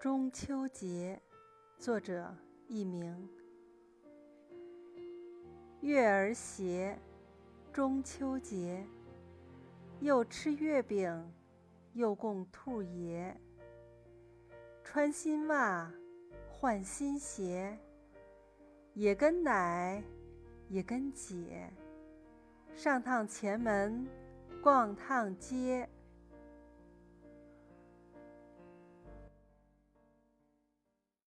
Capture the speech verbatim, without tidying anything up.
中秋节，作者佚名。月儿斜，中秋节，又吃月饼，又供兔爷。穿新袜，换新鞋，也跟奶，也跟姐，上趟前门，逛趟街。